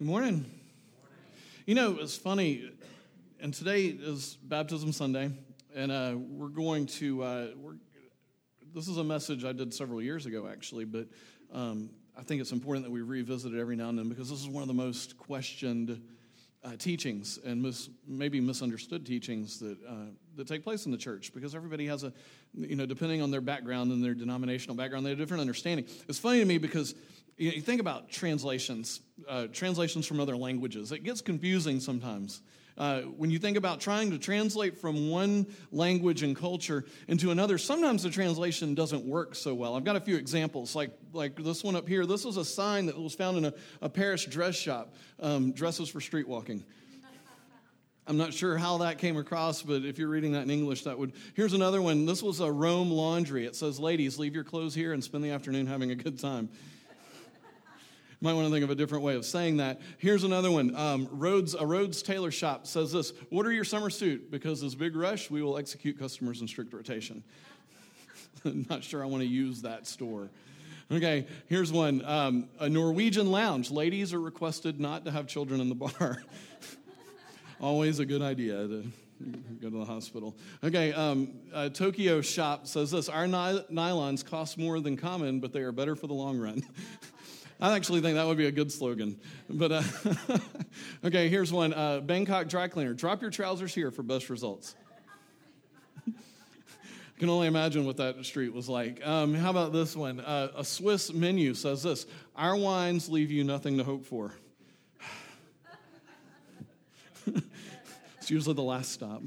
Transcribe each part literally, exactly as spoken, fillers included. Good morning. Good morning. You know, it's funny, and today is Baptism Sunday, and uh, we're going to, uh, we're, this is a message I did several years ago, actually, but um, I think it's important that we revisit it every now and then, because this is one of the most questioned uh, teachings, and mis- maybe misunderstood teachings that uh, that take place in the church, because everybody has a, you know, depending on their background and their denominational background, they have a different understanding. It's funny to me because you think about translations, uh, translations from other languages. It gets confusing sometimes. Uh, when you think about trying to translate from one language and culture into another, sometimes the translation doesn't work so well. I've got a few examples, like like this one up here. This was a sign that was found in a, a Paris dress shop, um, dresses for streetwalking. I'm not sure how that came across, but if you're reading that in English, that would... Here's another one. This was a Rome laundry. It says, ladies, leave your clothes here and spend the afternoon having a good time. Might want to think of a different way of saying that. Here's another one. Um, Rhodes, a Rhodes tailor shop says this: order your summer suit because this big rush, we will execute customers in strict rotation. I'm not sure I want to use that store. Okay, here's one. Um, a Norwegian lounge. Ladies are requested not to have children in the bar. Always a good idea to go to the hospital. Okay, um, a Tokyo shop says this: our ny- nylons cost more than common, but they are better for the long run. I actually think that would be a good slogan. But, uh, okay, here's one. Uh, Bangkok dry cleaner. Drop your trousers here for best results. I can only imagine what that street was like. Um, how about this one? Uh, a Swiss menu says this: our wines leave you nothing to hope for. It's usually the last stop.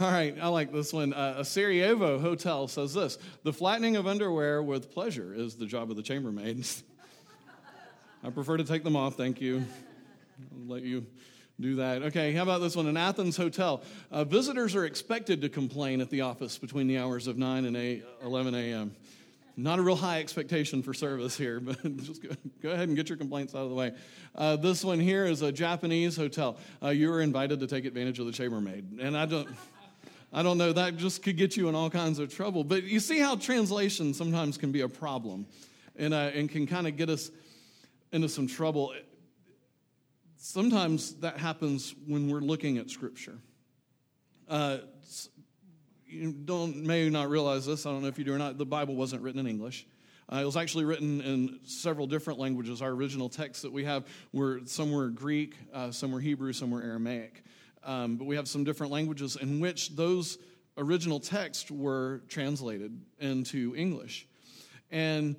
All right, I like this one. Uh, a Sarajevo hotel says this: the flattening of underwear with pleasure is the job of the chambermaids. I prefer to take them off, thank you. I'll let you do that. Okay, how about this one? An Athens hotel. Uh, visitors are expected to complain at the office between the hours of nine and eight, eleven a.m. Not a real high expectation for service here, but just go, go ahead and get your complaints out of the way. Uh, this one here is a Japanese hotel. Uh, you are invited to take advantage of the chambermaid. And I don't... I don't know, that just could get you in all kinds of trouble. But you see how translation sometimes can be a problem and uh, and can kind of get us into some trouble. Sometimes that happens when we're looking at Scripture. Uh, you don't may not realize this, I don't know if you do or not, the Bible wasn't written in English. Uh, it was actually written in several different languages. Our original texts that we have were, some were Greek, uh, some were Hebrew, some were Aramaic. Um, but we have some different languages in which those original texts were translated into English. And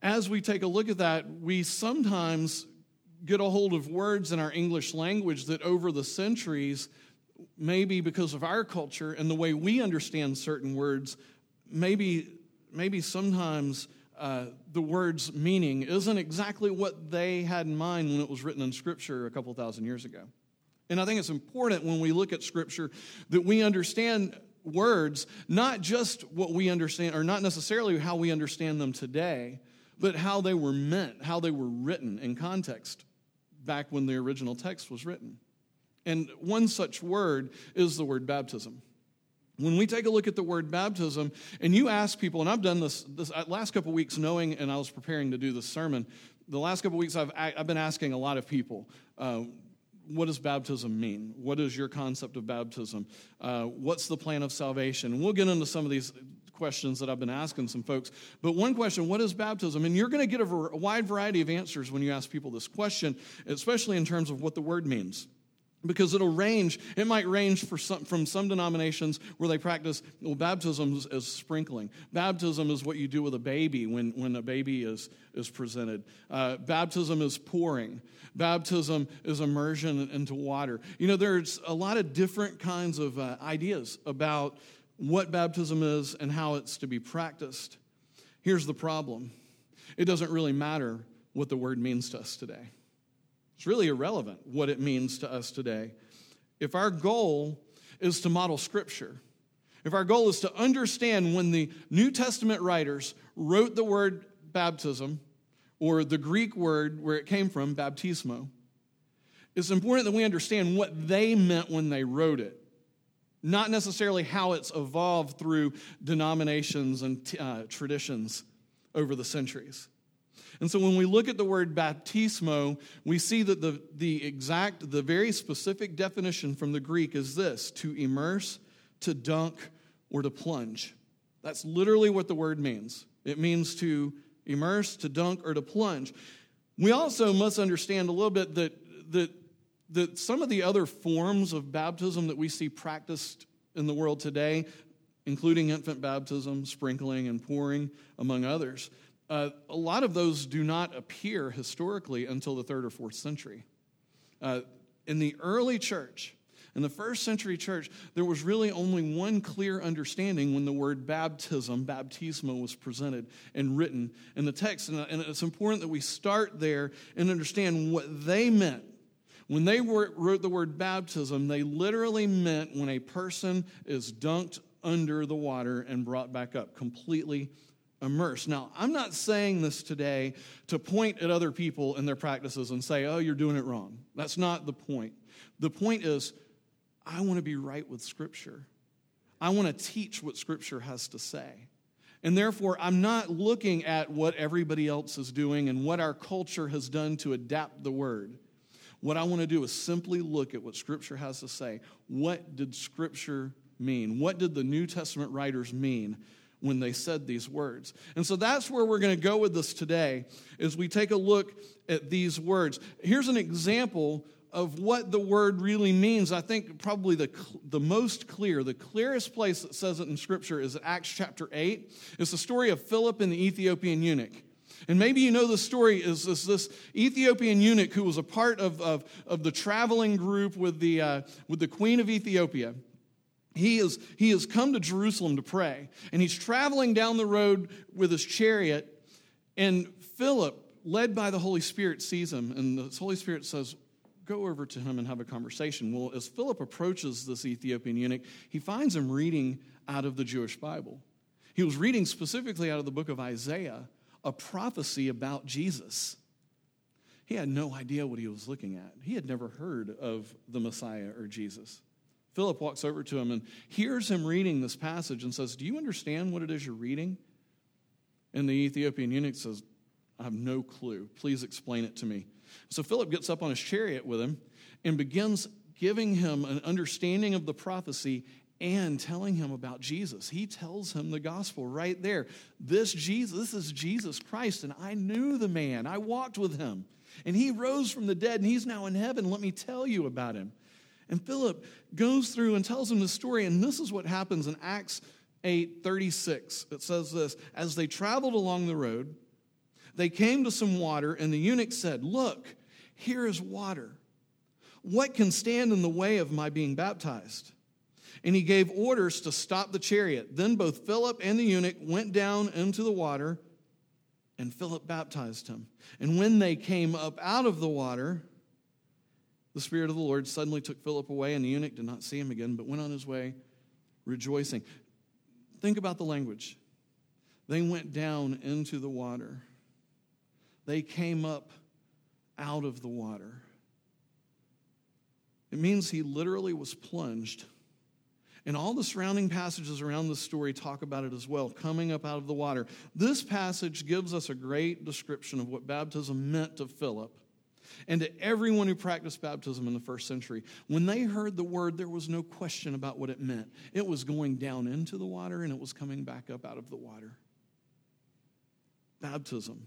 as we take a look at that, we sometimes get a hold of words in our English language that over the centuries, maybe because of our culture and the way we understand certain words, maybe maybe sometimes uh, the word's meaning isn't exactly what they had in mind when it was written in Scripture a couple thousand years ago. And I think it's important when we look at Scripture that we understand words, not just what we understand, or not necessarily how we understand them today, but how they were meant, how they were written in context back when the original text was written. And one such word is the word baptism. When we take a look at the word baptism, and you ask people, and I've done this this last couple of weeks knowing, and I was preparing to do this sermon, the last couple of weeks I've, I've been asking a lot of people, uh, what does baptism mean? What is your concept of baptism? Uh, what's the plan of salvation? We'll get into some of these questions that I've been asking some folks. But one question, what is baptism? And you're going to get a, ver- a wide variety of answers when you ask people this question, especially in terms of what the word means. Because it'll range, it might range for some, from some denominations where they practice, well, baptism is, is sprinkling. Baptism is what you do with a baby when, when a baby is, is presented. Uh, baptism is pouring. Baptism is immersion into water. You know, there's a lot of different kinds of uh, ideas about what baptism is and how it's to be practiced. Here's the problem. It doesn't really matter what the word means to us today. It's really irrelevant what it means to us today. If our goal is to model Scripture, if our goal is to understand when the New Testament writers wrote the word baptism, or the Greek word where it came from, baptismo, it's important that we understand what they meant when they wrote it, not necessarily how it's evolved through denominations and uh, traditions over the centuries. And so when we look at the word baptismo, we see that the, the exact, the very specific definition from the Greek is this: to immerse, to dunk, or to plunge. That's literally what the word means. It means to immerse, to dunk, or to plunge. We also must understand a little bit that, that, that some of the other forms of baptism that we see practiced in the world today, including infant baptism, sprinkling, and pouring, among others, Uh, a lot of those do not appear historically until the third or fourth century. Uh, in the early church, in the first century church, there was really only one clear understanding when the word baptism, baptismo, was presented and written in the text. And, and it's important that we start there and understand what they meant. When they were, wrote the word baptism, they literally meant when a person is dunked under the water and brought back up, completely immersed. Now, I'm not saying this today to point at other people and their practices and say, oh, you're doing it wrong. That's not the point. The point is, I want to be right with Scripture. I want to teach what Scripture has to say. And therefore, I'm not looking at what everybody else is doing and what our culture has done to adapt the word. What I want to do is simply look at what Scripture has to say. What did Scripture mean? What did the New Testament writers mean when they said these words? And so that's where we're going to go with this today, as we take a look at these words. Here's an example of what the word really means. I think probably the the most clear, the clearest place that says it in Scripture is Acts chapter eight. It's the story of Philip and the Ethiopian eunuch. And maybe you know the story is this, this Ethiopian eunuch who was a part of, of, of the traveling group with the uh, with the queen of Ethiopia. He is he has come to Jerusalem to pray, and he's traveling down the road with his chariot, and Philip, led by the Holy Spirit, sees him, and the Holy Spirit says, go over to him and have a conversation. Well, as Philip approaches this Ethiopian eunuch, he finds him reading out of the Jewish Bible. He was reading specifically out of the book of Isaiah, a prophecy about Jesus. He had no idea what he was looking at. He had never heard of the Messiah or Jesus. Philip walks over to him and hears him reading this passage and says, do you understand what it is you're reading? And the Ethiopian eunuch says, I have no clue. Please explain it to me. So Philip gets up on his chariot with him and begins giving him an understanding of the prophecy and telling him about Jesus. He tells him the gospel right there. This Jesus, this is Jesus Christ, and I knew the man. I walked with him, and he rose from the dead, and he's now in heaven. Let me tell you about him. And Philip goes through and tells him the story, and this is what happens in Acts eight thirty-six. It says this: as they traveled along the road, they came to some water, and the eunuch said, look, here is water. What can stand in the way of my being baptized? And he gave orders to stop the chariot. Then both Philip and the eunuch went down into the water, and Philip baptized him. And when they came up out of the water, the Spirit of the Lord suddenly took Philip away, and the eunuch did not see him again, but went on his way rejoicing. Think about the language. They went down into the water. They came up out of the water. It means he literally was plunged. And all the surrounding passages around this story talk about it as well, coming up out of the water. This passage gives us a great description of what baptism meant to Philip and to everyone who practiced baptism in the first century. When they heard the word, there was no question about what it meant. It was going down into the water, and it was coming back up out of the water. Baptism.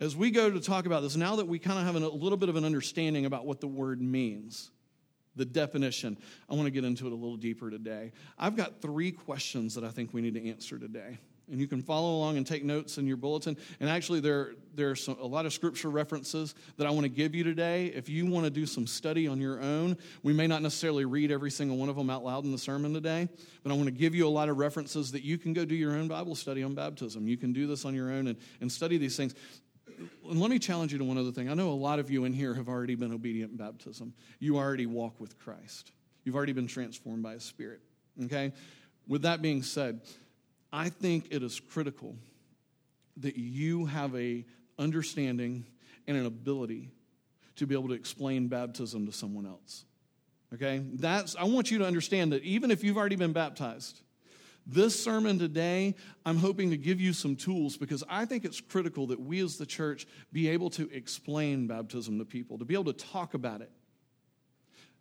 As we go to talk about this, now that we kind of have a little bit of an understanding about what the word means, the definition, I want to get into it a little deeper today. I've got three questions that I think we need to answer today. And you can follow along and take notes in your bulletin. And actually, there, there are some, a lot of scripture references that I want to give you today. If you want to do some study on your own, we may not necessarily read every single one of them out loud in the sermon today, but I want to give you a lot of references that you can go do your own Bible study on baptism. You can do this on your own and, and study these things. And let me challenge you to one other thing. I know a lot of you in here have already been obedient in baptism. You already walk with Christ. You've already been transformed by His Spirit, okay? With that being said, I think it is critical that you have an understanding and an ability to be able to explain baptism to someone else, okay? That's I want you to understand that even if you've already been baptized, This sermon today, I'm hoping to give you some tools because I think it's critical that we as the church be able to explain baptism to people, to be able to talk about it.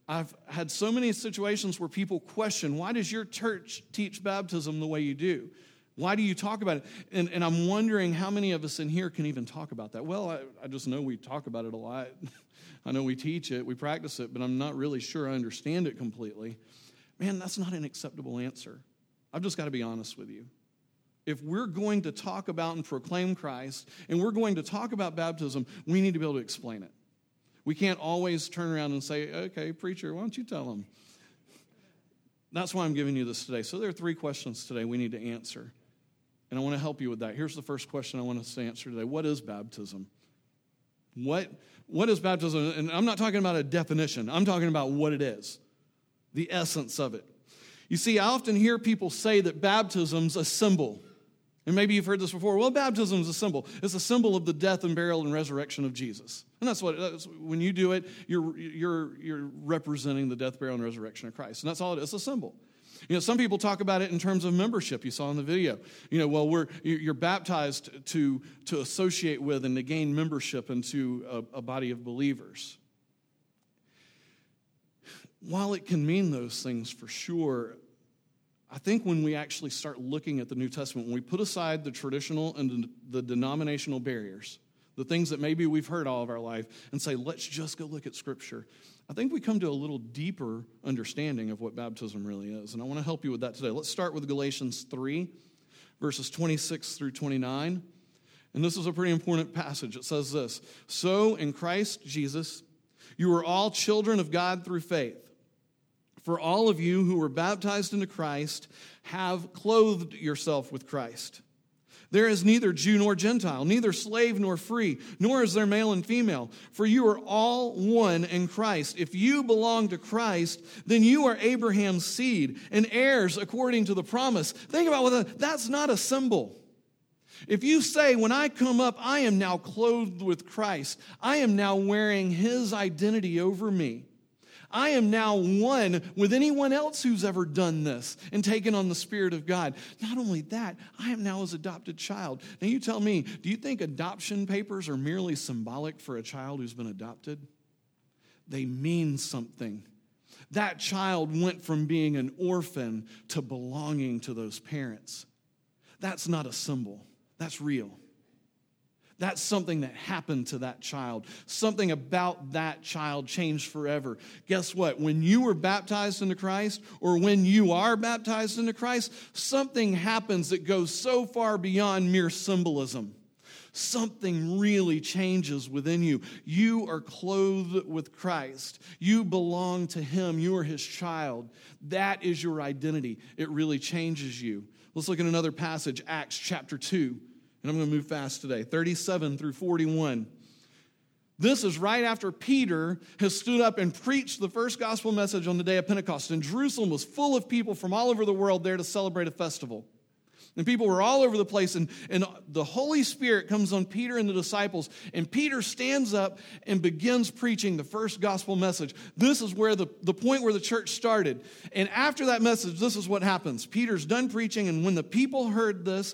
I've had so many situations where people question, why does your church teach baptism the way you do? Why do you talk about it? And, and I'm wondering how many of us in here can even talk about that. Well, I, I just know we talk about it a lot. I know we teach it, we practice it, but I'm not really sure I understand it completely. Man, that's not an acceptable answer. I've just got to be honest with you. If we're going to talk about and proclaim Christ, and we're going to talk about baptism, we need to be able to explain it. We can't always turn around and say, okay, preacher, why don't you tell them? That's why I'm giving you this today. So there are three questions today we need to answer. And I want to help you with that. Here's the first question I want us to answer today. What is baptism? What, what is baptism? And I'm not talking about a definition. I'm talking about what it is, the essence of it. You see, I often hear people say that baptism's a symbol. And maybe you've heard this before. Well, baptism is a symbol. It's a symbol of the death and burial and resurrection of Jesus. And that's what, that's, when you do it, you're, you're, you're representing the death, burial, and resurrection of Christ. And that's all it is. It's a symbol. You know, some people talk about it in terms of membership. You saw in the video. You know, well, we're, you're baptized to, to associate with and to gain membership into a, a body of believers. While it can mean those things for sure, I think when we actually start looking at the New Testament, when we put aside the traditional and the denominational barriers, the things that maybe we've heard all of our life, and say, let's just go look at Scripture, I think we come to a little deeper understanding of what baptism really is. And I want to help you with that today. Let's start with Galatians three, verses twenty-six through twenty-nine. And this is a pretty important passage. It says this, "So in Christ Jesus, you are all children of God through faith. For all of you who were baptized into Christ have clothed yourself with Christ. There is neither Jew nor Gentile, neither slave nor free, nor is there male and female. For you are all one in Christ. If you belong to Christ, then you are Abraham's seed and heirs according to the promise." Think about what that's not a symbol. If you say, when I come up, I am now clothed with Christ. I am now wearing his identity over me. I am now one with anyone else who's ever done this and taken on the Spirit of God. Not only that, I am now his adopted child. Now you tell me, do you think adoption papers are merely symbolic for a child who's been adopted? They mean something. That child went from being an orphan to belonging to those parents. That's not a symbol. That's real. That's something that happened to that child. Something about that child changed forever. Guess what? When you were baptized into Christ, or when you are baptized into Christ, something happens that goes so far beyond mere symbolism. Something really changes within you. You are clothed with Christ. You belong to him. You are his child. That is your identity. It really changes you. Let's look at another passage, Acts chapter two. And I'm going to move fast today, thirty-seven through forty-one. This is right after Peter has stood up and preached the first gospel message on the day of Pentecost. And Jerusalem was full of people from all over the world there to celebrate a festival. And people were all over the place. And, and the Holy Spirit comes on Peter and the disciples. And Peter stands up and begins preaching the first gospel message. This is where the, the point where the church started. And after that message, this is what happens. Peter's done preaching. And when the people heard this,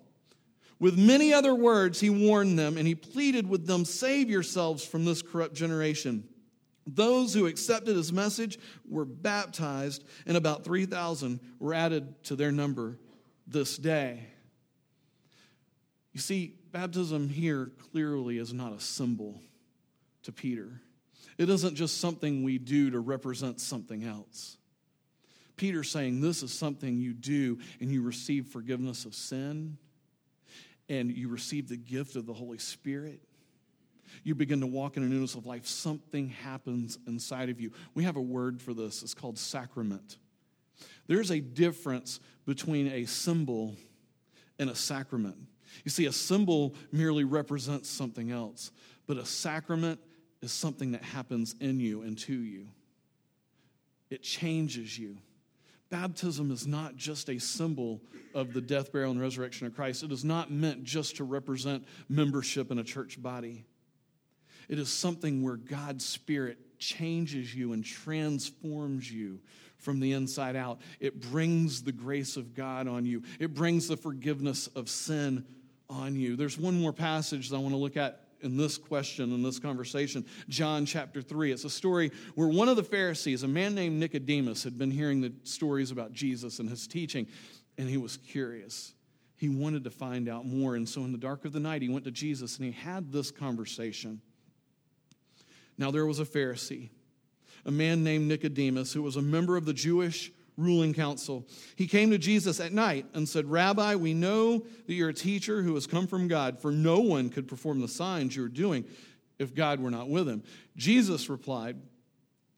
With many other words, he warned them, and he pleaded with them, "Save yourselves from this corrupt generation." Those who accepted his message were baptized, and about three thousand were added to their number this day. You see, baptism here clearly is not a symbol to Peter. It isn't just something we do to represent something else. Peter's saying this is something you do, and you receive forgiveness of sin, and you receive the gift of the Holy Spirit. You begin to walk in a newness of life. Something happens inside of you. We have a word for this. It's called sacrament. There's a difference between a symbol and a sacrament. You see, a symbol merely represents something else, but a sacrament is something that happens in you and to you. It changes you. Baptism is not just a symbol of the death, burial, and resurrection of Christ. It is not meant just to represent membership in a church body. It is something where God's Spirit changes you and transforms you from the inside out. It brings the grace of God on you. It brings the forgiveness of sin on you. There's one more passage that I want to look at in this question, in this conversation, John chapter three. It's a story where one of the Pharisees, a man named Nicodemus, had been hearing the stories about Jesus and his teaching, and he was curious. He wanted to find out more, and so in the dark of the night, he went to Jesus, and he had this conversation. Now there was a Pharisee, a man named Nicodemus, who was a member of the Jewish ruling council. He came to Jesus at night and said, "Rabbi, we know that you're a teacher who has come from God, for no one could perform the signs you're doing if God were not with him." Jesus replied,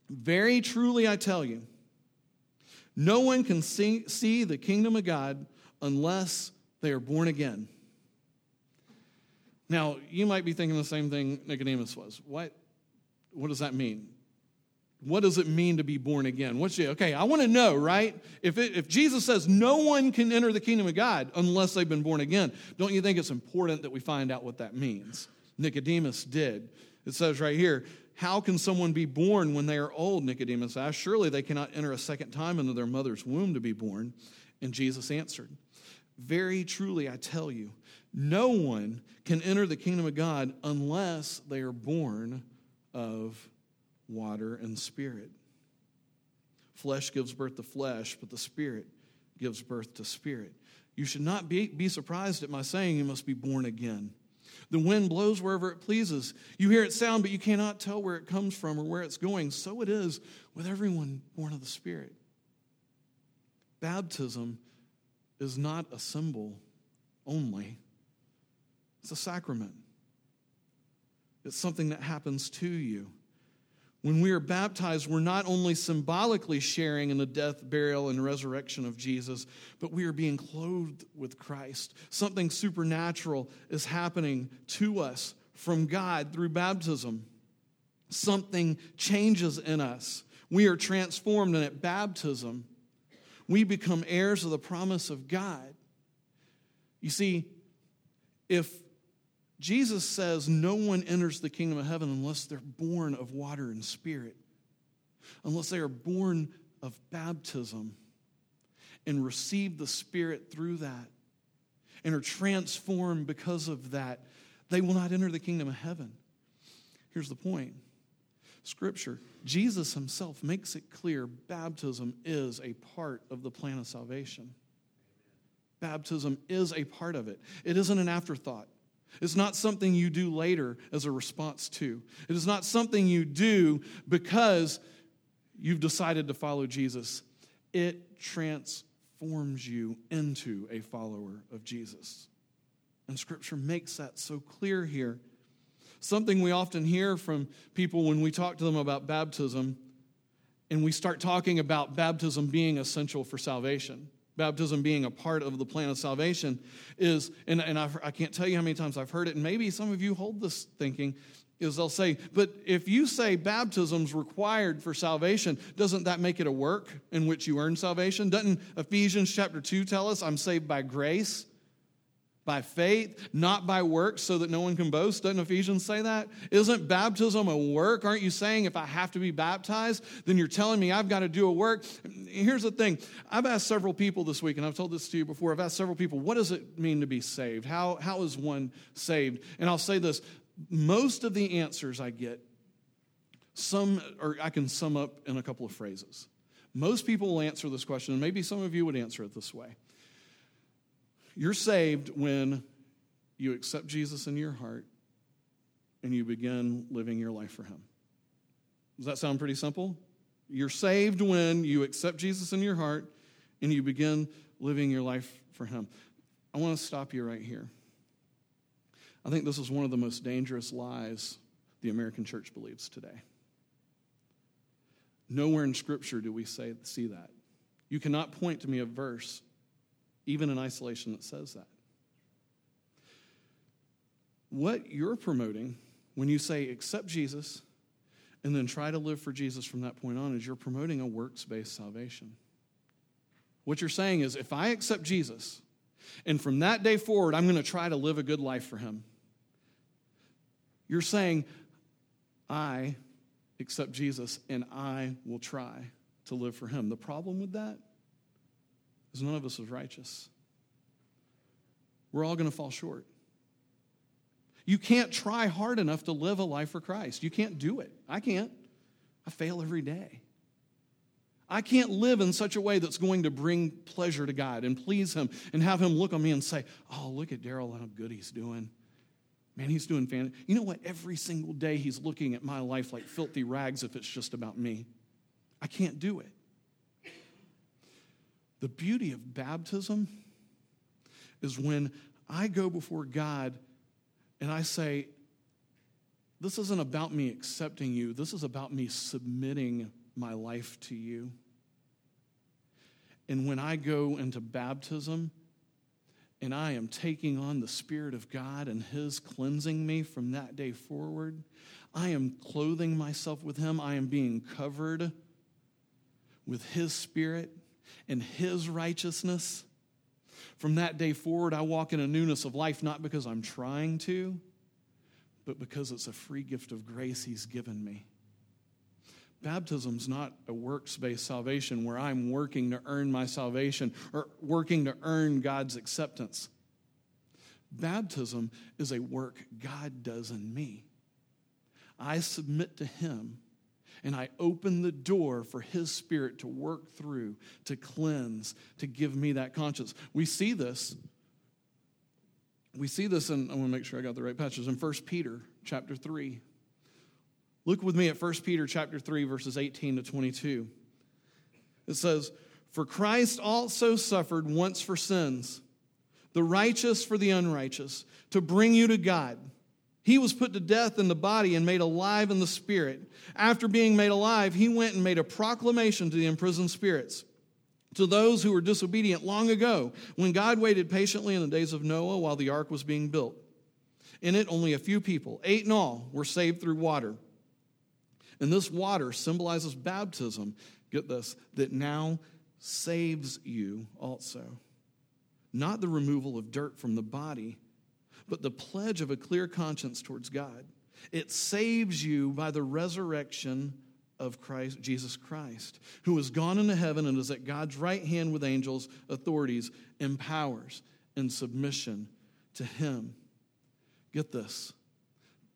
"Very truly I tell you, no one can see, see the kingdom of God unless they are born again." Now, you might be thinking the same thing Nicodemus was. What, what does that mean? What does it mean to be born again? What's it? Okay, I want to know, right? If it, if Jesus says no one can enter the kingdom of God unless they've been born again, don't you think it's important that we find out what that means? Nicodemus did. It says right here, "How can someone be born when they are old?" Nicodemus asked. "Surely they cannot enter a second time into their mother's womb to be born." And Jesus answered, "Very truly I tell you, no one can enter the kingdom of God unless they are born of water and spirit. Flesh gives birth to flesh, but the Spirit gives birth to spirit. You should not be, be surprised at my saying you must be born again. The wind blows wherever it pleases. You hear its sound, but you cannot tell where it comes from or where it's going. So it is with everyone born of the Spirit." Baptism is not a symbol only. It's a sacrament. It's something that happens to you. When we are baptized, we're not only symbolically sharing in the death, burial, and resurrection of Jesus, but we are being clothed with Christ. Something supernatural is happening to us from God through baptism. Something changes in us. We are transformed, and at baptism, we become heirs of the promise of God. You see, if Jesus says no one enters the kingdom of heaven unless they're born of water and spirit, unless they are born of baptism and receive the Spirit through that and are transformed because of that, they will not enter the kingdom of heaven. Here's the point. Scripture, Jesus himself makes it clear baptism is a part of the plan of salvation. Baptism is a part of it. It isn't an afterthought. It's not something you do later as a response to. It is not something you do because you've decided to follow Jesus. It transforms you into a follower of Jesus. And Scripture makes that so clear here. Something we often hear from people when we talk to them about baptism, and we start talking about baptism being essential for salvation. Baptism being a part of the plan of salvation is, and, and I've, I can't tell you how many times I've heard it, and maybe some of you hold this thinking, is they'll say, but if you say baptism's required for salvation, doesn't that make it a work in which you earn salvation? Doesn't Ephesians chapter two tell us, I'm saved by grace, by faith, not by works, so that no one can boast? Doesn't Ephesians say that? Isn't baptism a work? Aren't you saying if I have to be baptized, then you're telling me I've got to do a work? Here's the thing. I've asked several people this week, and I've told this to you before. I've asked several people, what does it mean to be saved? How, how is one saved? And I'll say this. Most of the answers I get, some or I can sum up in a couple of phrases. Most people will answer this question, and maybe some of you would answer it this way. You're saved when you accept Jesus in your heart and you begin living your life for him. Does that sound pretty simple? You're saved when you accept Jesus in your heart and you begin living your life for him. I want to stop you right here. I think this is one of the most dangerous lies the American church believes today. Nowhere in Scripture do we say, see that. You cannot point to me a verse, even in isolation, that says that. what you're promoting when you say accept Jesus and then try to live for Jesus from that point on is you're promoting a works-based salvation. What you're saying is, if I accept Jesus, and from that day forward, I'm going to try to live a good life for him, you're saying, I accept Jesus, and I will try to live for him. The problem with that is none of us is righteous. We're all going to fall short. You can't try hard enough to live a life for Christ. You can't do it. I can't. I fail every day. I can't live in such a way that's going to bring pleasure to God and please him and have him look on me and say, oh, look at Daryl, how good he's doing. Man, he's doing fantastic. You know what? Every single day he's looking at my life like filthy rags if it's just about me. I can't do it. The beauty of baptism is when I go before God and I say, this isn't about me accepting you. This is about me submitting my life to you. And when I go into baptism and I am taking on the Spirit of God and his cleansing me from that day forward, I am clothing myself with him. I am being covered with his Spirit and his righteousness. From that day forward, I walk in a newness of life, not because I'm trying to, but because it's a free gift of grace he's given me. Baptism's not a works-based salvation where I'm working to earn my salvation or working to earn God's acceptance. Baptism is a work God does in me. I submit to him, and I open the door for his Spirit to work through, to cleanse, to give me that conscience. We see this. We see this in, I want to make sure I got the right passages, in First Peter chapter three. Look with me at First Peter chapter three, verses eighteen to twenty-two. It says, for Christ also suffered once for sins, the righteous for the unrighteous, to bring you to God. He was put to death in the body and made alive in the spirit. After being made alive, he went and made a proclamation to the imprisoned spirits, to those who were disobedient long ago, when God waited patiently in the days of Noah while the ark was being built. In it, only a few people, eight in all, were saved through water. And this water symbolizes baptism, get this, that now saves you also. Not the removal of dirt from the body, but the pledge of a clear conscience towards God. It saves you by the resurrection of Christ, Jesus Christ, who has gone into heaven and is at God's right hand with angels, authorities, and powers in submission to him. Get this.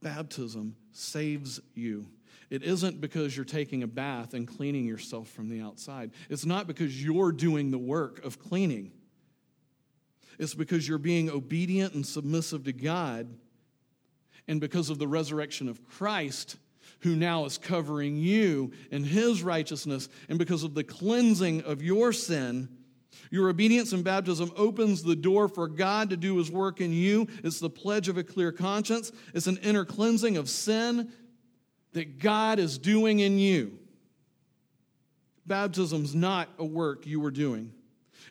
Baptism saves you. It isn't because you're taking a bath and cleaning yourself from the outside. It's not because you're doing the work of cleaning. It's because you're being obedient and submissive to God, and because of the resurrection of Christ, who now is covering you in his righteousness, and because of the cleansing of your sin, your obedience in baptism opens the door for God to do his work in you. It's the pledge of a clear conscience. It's an inner cleansing of sin that God is doing in you. Baptism's not a work you were doing.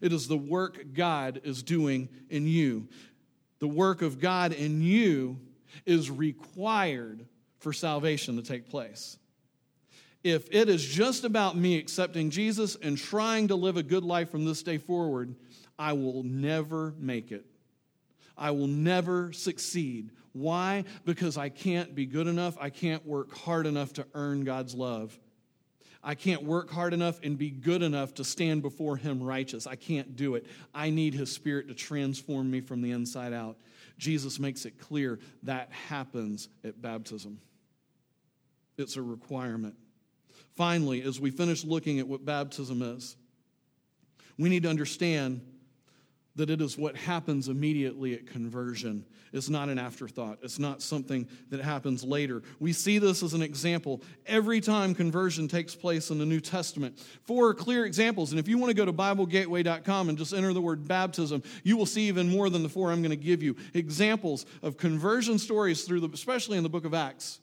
It is the work God is doing in you. The work of God in you is required for salvation to take place. If it is just about me accepting Jesus and trying to live a good life from this day forward, I will never make it. I will never succeed. Why? Because I can't be good enough. I can't work hard enough to earn God's love. I can't work hard enough and be good enough to stand before him righteous. I can't do it. I need his Spirit to transform me from the inside out. Jesus makes it clear that happens at baptism. It's a requirement. Finally, as we finish looking at what baptism is, we need to understand that it is what happens immediately at conversion. It's not an afterthought. It's not something that happens later. We see this as an example every time conversion takes place in the New Testament. Four clear examples, and if you want to go to Bible Gateway dot com and just enter the word baptism, you will see even more than the four I'm going to give you. Examples of conversion stories, through the, especially in the book of Acts.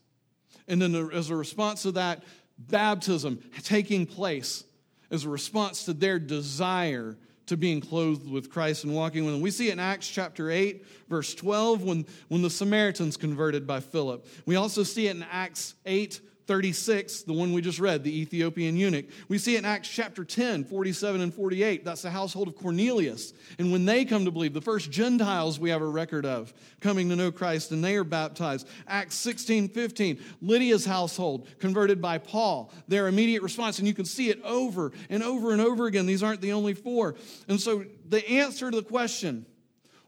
And then the, as a response to that, baptism taking place as a response to their desire to being clothed with Christ and walking with him. We see it in Acts chapter eight, verse twelve, when, when the Samaritan's converted by Philip. We also see it in Acts eight thirty-six, the one we just read, the Ethiopian eunuch. We see it in Acts chapter ten, forty-seven and forty-eight. That's the household of Cornelius. And when they come to believe, the first Gentiles we have a record of coming to know Christ, and they are baptized. Acts sixteen fifteen, Lydia's household converted by Paul. Their immediate response, and you can see it over and over and over again. These aren't the only four. And so the answer to the question,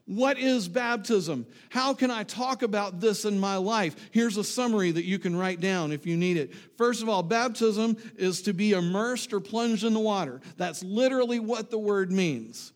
what is baptism? How can I talk about this in my life? Here's a summary that you can write down if you need it. First of all, baptism is to be immersed or plunged in the water. That's literally what the word means.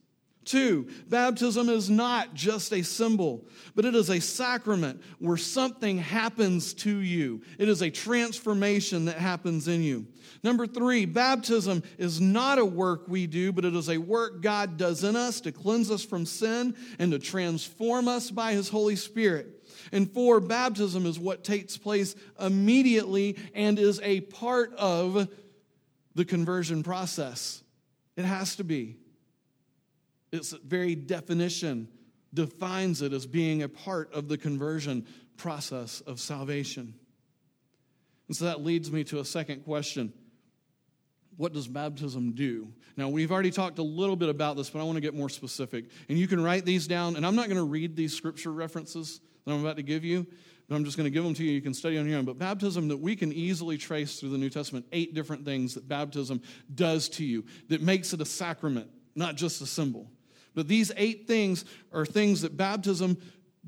Two, baptism is not just a symbol, but it is a sacrament where something happens to you. It is a transformation that happens in you. Number three, baptism is not a work we do, but it is a work God does in us to cleanse us from sin and to transform us by his Holy Spirit. And four, baptism is what takes place immediately and is a part of the conversion process. It has to be. Its very definition defines it as being a part of the conversion process of salvation. And so that leads me to a second question. What does baptism do? Now, we've already talked a little bit about this, but I want to get more specific. And you can write these down. And I'm not going to read these scripture references that I'm about to give you, but I'm just going to give them to you. You can study on your own. But baptism that we can easily trace through the New Testament, eight different things that baptism does to you that makes it a sacrament, not just a symbol. But these eight things are things that baptism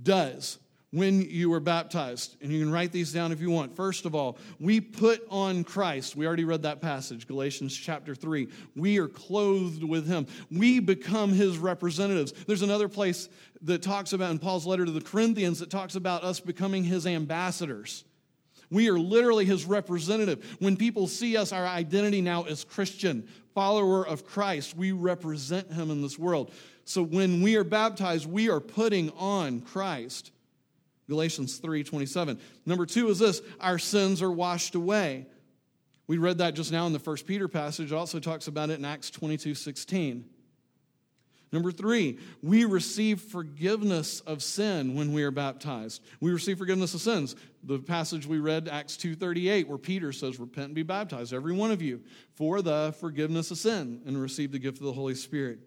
does when you were baptized. And you can write these down if you want. First of all, we put on Christ. We already read that passage, Galatians chapter three. We are clothed with him. We become his representatives. There's another place that talks about in Paul's letter to the Corinthians that talks about us becoming his ambassadors. We are literally his representative. When people see us, our identity now is Christian, follower of Christ. We represent him in this world. So when we are baptized, we are putting on Christ. Galatians three twenty-seven. Number two is this, our sins are washed away. We read that just now in the First Peter passage. It also talks about it in Acts twenty-two sixteen. Number three, we receive forgiveness of sin when we are baptized. We receive forgiveness of sins. The passage we read, Acts two thirty-eight, where Peter says, repent and be baptized, every one of you, for the forgiveness of sin, and receive the gift of the Holy Spirit.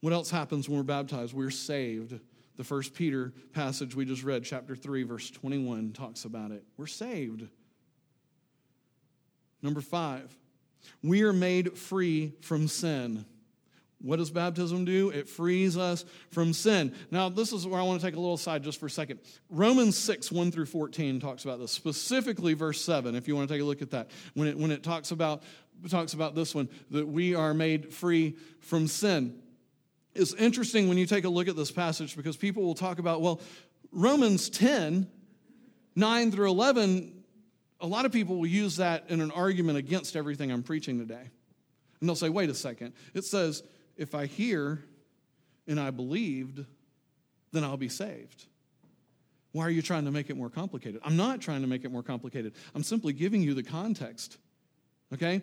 What else happens when we're baptized? We're saved. The First Peter passage we just read, chapter three, verse twenty-one, talks about it. We're saved. Number five, we are made free from sin. What does baptism do? It frees us from sin. Now, this is where I want to take a little aside just for a second. Romans six, one through fourteen talks about this, specifically verse seven, if you want to take a look at that. When it, when it talks about, talks about this one, that we are made free from sin. It's interesting when you take a look at this passage because people will talk about, well, Romans ten, nine through eleven, a lot of people will use that in an argument against everything I'm preaching today. And they'll say, wait a second. It says, if I hear and I believed, then I'll be saved. Why are you trying to make it more complicated? I'm not trying to make it more complicated. I'm simply giving you the context, okay?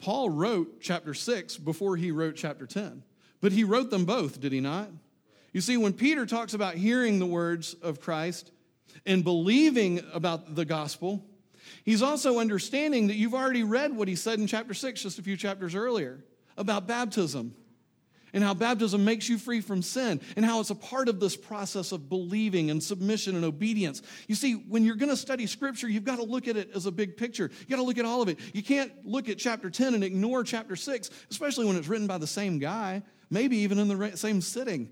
Paul wrote chapter six before he wrote chapter ten. But he wrote them both, did he not? You see, when Peter talks about hearing the words of Christ and believing about the gospel, he's also understanding that you've already read what he said in chapter six just a few chapters earlier about baptism and how baptism makes you free from sin and how it's a part of this process of believing and submission and obedience. You see, when you're going to study Scripture, you've got to look at it as a big picture. You've got to look at all of it. You can't look at chapter ten and ignore chapter six, especially when it's written by the same guy. Maybe even in the same sitting.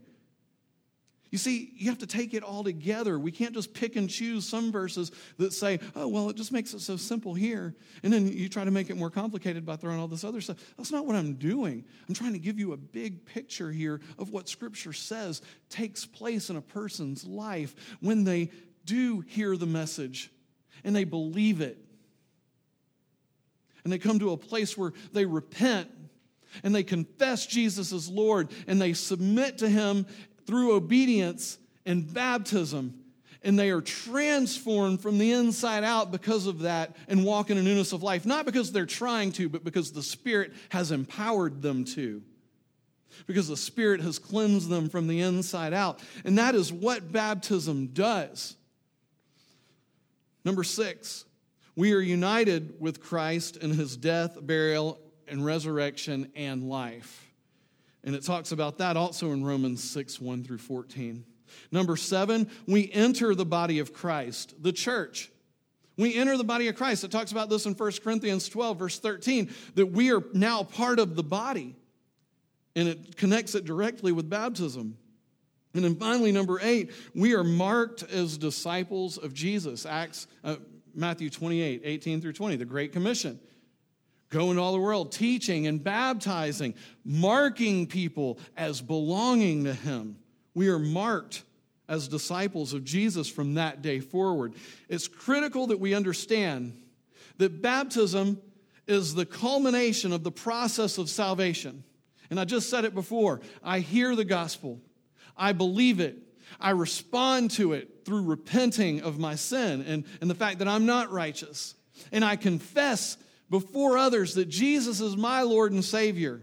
You see, you have to take it all together. We can't just pick and choose some verses that say, oh, well, it just makes it so simple here. And then you try to make it more complicated by throwing all this other stuff. That's not what I'm doing. I'm trying to give you a big picture here of what Scripture says takes place in a person's life when they do hear the message and they believe it. And they come to a place where they repent and they confess Jesus as Lord, and they submit to him through obedience and baptism, and they are transformed from the inside out because of that and walk in a newness of life, not because they're trying to, but because the Spirit has empowered them to. because the Spirit has cleansed them from the inside out. And that is what baptism does. Number six, we are united with Christ in his death, burial, and resurrection and life. And it talks about that also in Romans six, one through fourteen. Number seven, we enter the body of Christ, the church. We enter the body of Christ. It talks about this in First Corinthians twelve, verse thirteen, that we are now part of the body. And it connects it directly with baptism. And then finally, number eight, we are marked as disciples of Jesus. Acts, uh, Matthew twenty-eight, eighteen through twenty, the Great Commission. Go into all the world, teaching and baptizing, marking people as belonging to him. We are marked as disciples of Jesus from that day forward. It's critical that we understand that baptism is the culmination of the process of salvation. And I just said it before. I hear the gospel. I believe it. I respond to it through repenting of my sin and, and the fact that I'm not righteous. And I confess before others that Jesus is my Lord and Savior.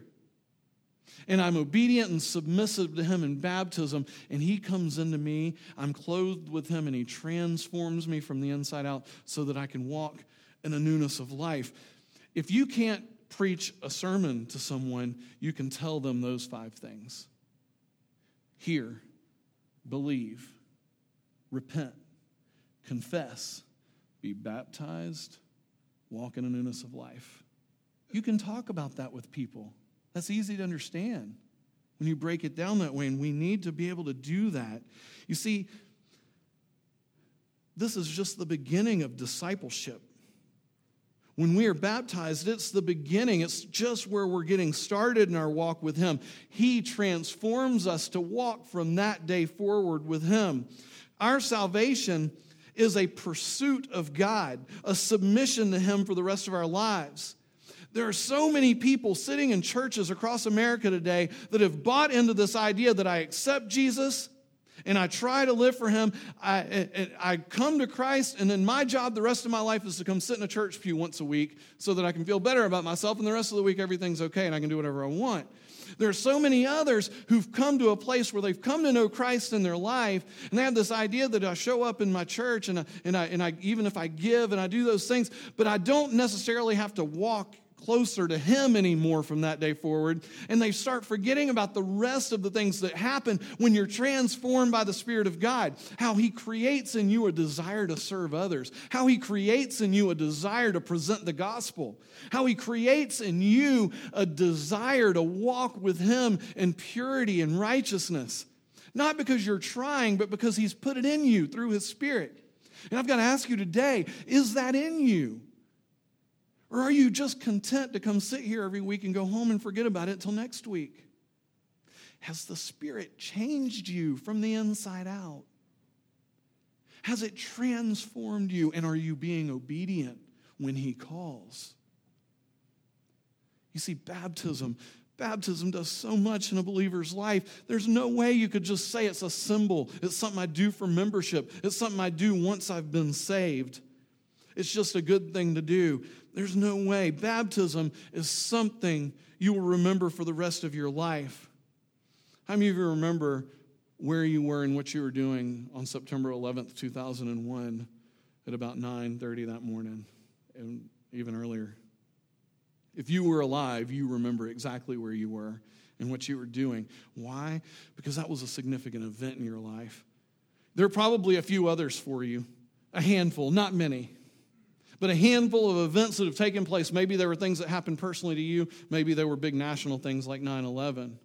And I'm obedient and submissive to him in baptism. And he comes into me. I'm clothed with him and he transforms me from the inside out so that I can walk in a newness of life. If you can't preach a sermon to someone, you can tell them those five things. Hear, believe, repent, confess, be baptized, walk in a newness of life. You can talk about that with people. That's easy to understand when you break it down that way, and we need to be able to do that. You see, this is just the beginning of discipleship. When we are baptized, it's the beginning. It's just where we're getting started in our walk with him. He transforms us to walk from that day forward with him. Our salvation is a pursuit of God, a submission to him for the rest of our lives. There are so many people sitting in churches across America today that have bought into this idea that I accept Jesus and I try to live for him. I, I come to Christ, and then my job the rest of my life is to come sit in a church pew once a week so that I can feel better about myself, and the rest of the week everything's okay and I can do whatever I want. There are so many others who've come to a place where they've come to know Christ in their life, and they have this idea that I show up in my church, and I, and I, and I even if I give and I do those things, but I don't necessarily have to walk closer to him anymore from that day forward. And they start forgetting about the rest of the things that happen when you're transformed by the Spirit of God. How he creates in you a desire to serve others. How he creates in you a desire to present the gospel. How he creates in you a desire to walk with him in purity and righteousness. Not because you're trying, but because he's put it in you through his Spirit. And I've got to ask you today, is that in you? Or are you just content to come sit here every week and go home and forget about it until next week? Has the Spirit changed you from the inside out? Has it transformed you? And are you being obedient when he calls? You see, baptism, baptism does so much in a believer's life. There's no way you could just say it's a symbol. It's something I do for membership. It's something I do once I've been saved. It's just a good thing to do. There's no way. Baptism is something you will remember for the rest of your life. How many of you remember where you were and what you were doing on September eleventh, two thousand one at about nine thirty that morning and even earlier? If you were alive, you remember exactly where you were and what you were doing. Why? Because that was a significant event in your life. There are probably a few others for you, a handful, not many. But a handful of events that have taken place. Maybe there were things that happened personally to you. Maybe there were big national things like nine eleven.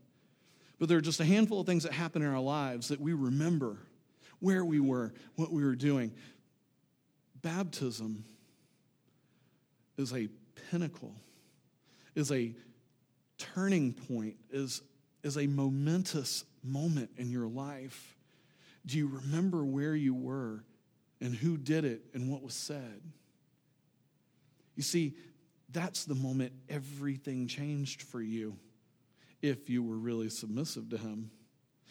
But there are just a handful of things that happen in our lives that we remember where we were, what we were doing. Baptism is a pinnacle, is a turning point, is, is a momentous moment in your life. Do you remember where you were and who did it and what was said? You see, that's the moment everything changed for you if you were really submissive to him,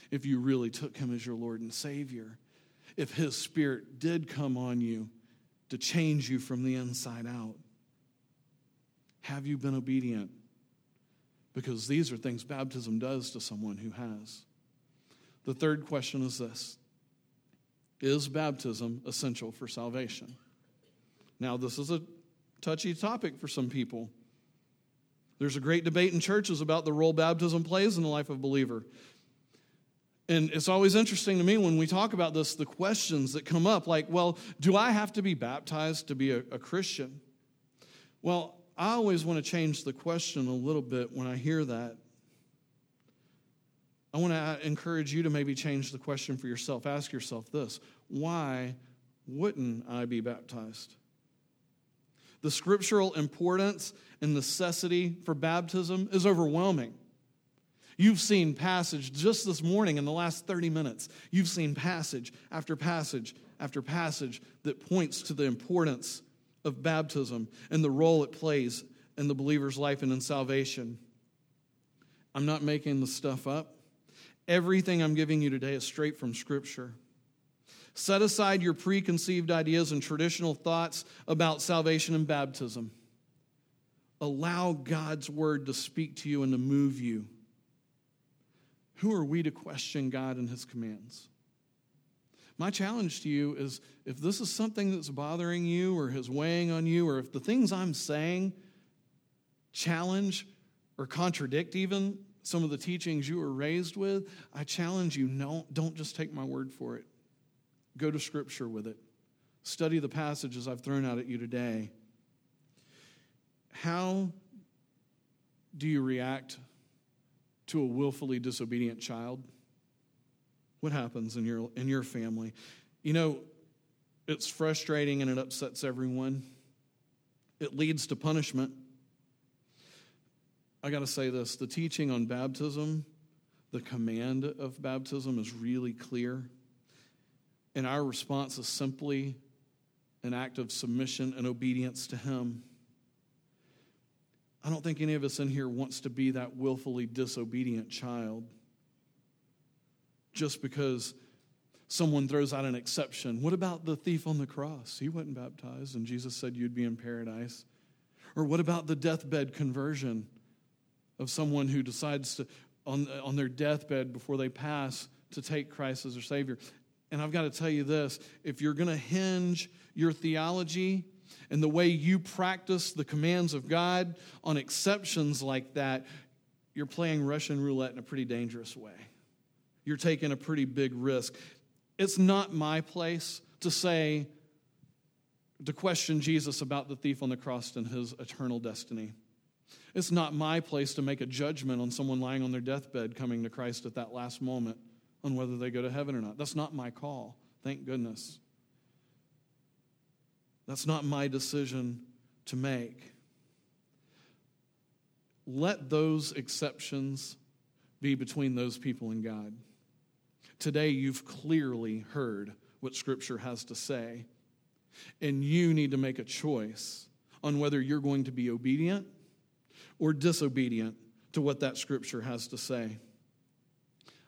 if you really took him as your Lord and Savior, if his Spirit did come on you to change you from the inside out. Have you been obedient? because these are things baptism does to someone who has. The third question is this: is baptism essential for salvation? Now, this is a touchy topic for some people. There's a great debate in churches about the role baptism plays in the life of a believer. And it's always interesting to me when we talk about this, the questions that come up, like, well, do I have to be baptized to be a, a Christian? Well, I always want to change the question a little bit when I hear that. I want to encourage you to maybe change the question for yourself. Ask yourself this: why wouldn't I be baptized? The scriptural importance and necessity for baptism is overwhelming. You've seen passage just this morning in the last thirty minutes. You've seen passage after passage after passage that points to the importance of baptism and the role it plays in the believer's life and in salvation. I'm not making the stuff up. Everything I'm giving you today is straight from Scripture. Set aside your preconceived ideas and traditional thoughts about salvation and baptism. Allow God's word to speak to you and to move you. Who are we to question God and his commands? My challenge to you is, if this is something that's bothering you or is weighing on you, or if the things I'm saying challenge or contradict even some of the teachings you were raised with, I challenge you, no, don't just take my word for it. Go to Scripture with it. Study the passages I've thrown out at you today. How do you react to a willfully disobedient child? What happens in your in your family? You know, it's frustrating and it upsets everyone. It leads to punishment. I got to say this, the teaching on baptism, the command of baptism is really clear. And our response is simply an act of submission and obedience to him. I don't think any of us in here wants to be that willfully disobedient child. Just because someone throws out an exception. What about the thief on the cross? He wasn't baptized, and Jesus said you'd be in paradise. Or what about the deathbed conversion of someone who decides to, on, on their deathbed before they pass, to take Christ as their Savior? And I've got to tell you this, if you're going to hinge your theology and the way you practice the commands of God on exceptions like that, you're playing Russian roulette in a pretty dangerous way. You're taking a pretty big risk. It's not my place to say, to question Jesus about the thief on the cross and his eternal destiny. It's not my place to make a judgment on someone lying on their deathbed coming to Christ at that last moment on whether they go to heaven or not. That's not my call, thank goodness. That's not my decision to make. Let those exceptions be between those people and God. Today, you've clearly heard what Scripture has to say, and you need to make a choice on whether you're going to be obedient or disobedient to what that Scripture has to say.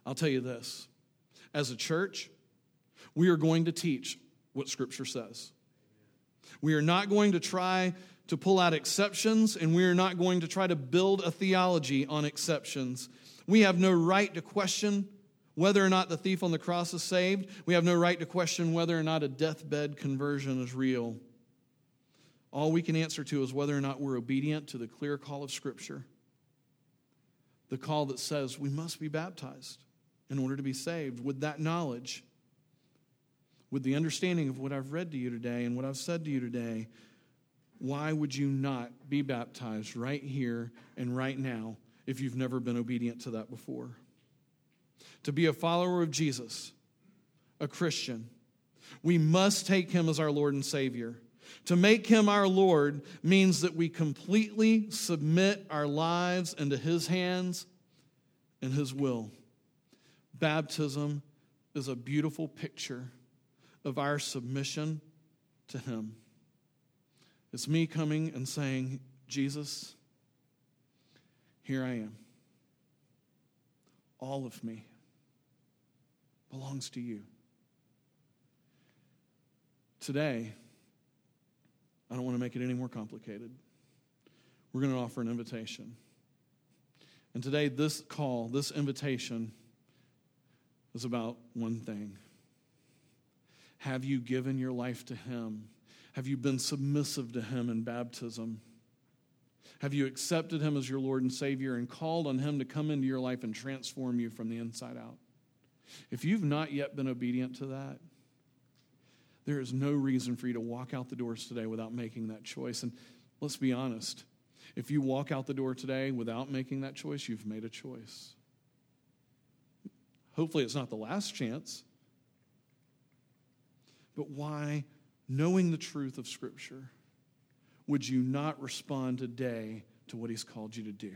I'll tell you this. As a church, we are going to teach what Scripture says. We are not going to try to pull out exceptions, and we are not going to try to build a theology on exceptions. We have no right to question whether or not the thief on the cross is saved. We have no right to question whether or not a deathbed conversion is real. All we can answer to is whether or not we're obedient to the clear call of Scripture, the call that says we must be baptized in order to be saved. With that knowledge, with the understanding of what I've read to you today and what I've said to you today, why would you not be baptized right here and right now if you've never been obedient to that before? To be a follower of Jesus, a Christian, we must take him as our Lord and Savior. To make him our Lord means that we completely submit our lives into his hands and his will. Baptism is a beautiful picture of our submission to him. It's me coming and saying, Jesus, here I am. All of me belongs to you. Today, I don't want to make it any more complicated. We're going to offer an invitation. And today, this call, this invitation is about one thing. Have you given your life to him? Have you been submissive to him in baptism? Have you accepted him as your Lord and Savior and called on him to come into your life and transform you from the inside out? If you've not yet been obedient to that, there is no reason for you to walk out the doors today without making that choice. And let's be honest, if you walk out the door today without making that choice, you've made a choice. Hopefully it's not the last chance. But why, knowing the truth of Scripture, would you not respond today to what he's called you to do?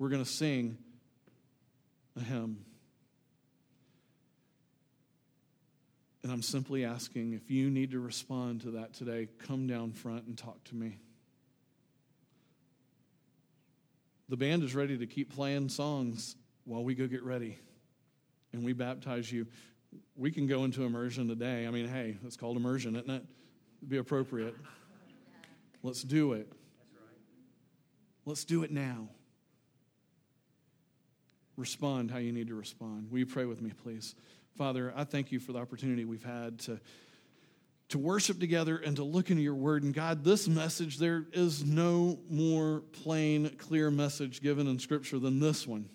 We're going to sing a hymn. And I'm simply asking, if you need to respond to that today, come down front and talk to me. The band is ready to keep playing songs while we go get ready and we baptize you. We can go into immersion today. I mean, hey, it's called immersion, isn't it? It'd be appropriate. Let's do it. That's right. Let's do it now. Respond how you need to respond. Will you pray with me, please? Father, I thank you for the opportunity we've had to, to worship together and to look into your word. And God, this message, there is no more plain, clear message given in Scripture than this one.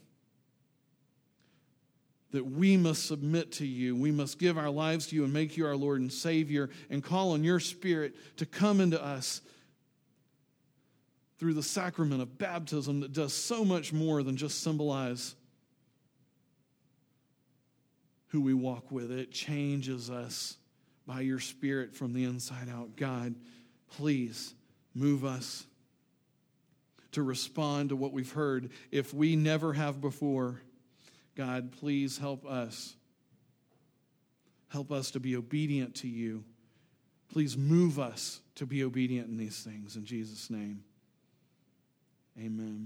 That we must submit to you. We must give our lives to you and make you our Lord and Savior and call on your Spirit to come into us through the sacrament of baptism that does so much more than just symbolize who we walk with. It changes us by your Spirit from the inside out. God, please move us to respond to what we've heard if we never have before. God, please help us. Help us to be obedient to you. Please move us to be obedient in these things. In Jesus' name, amen.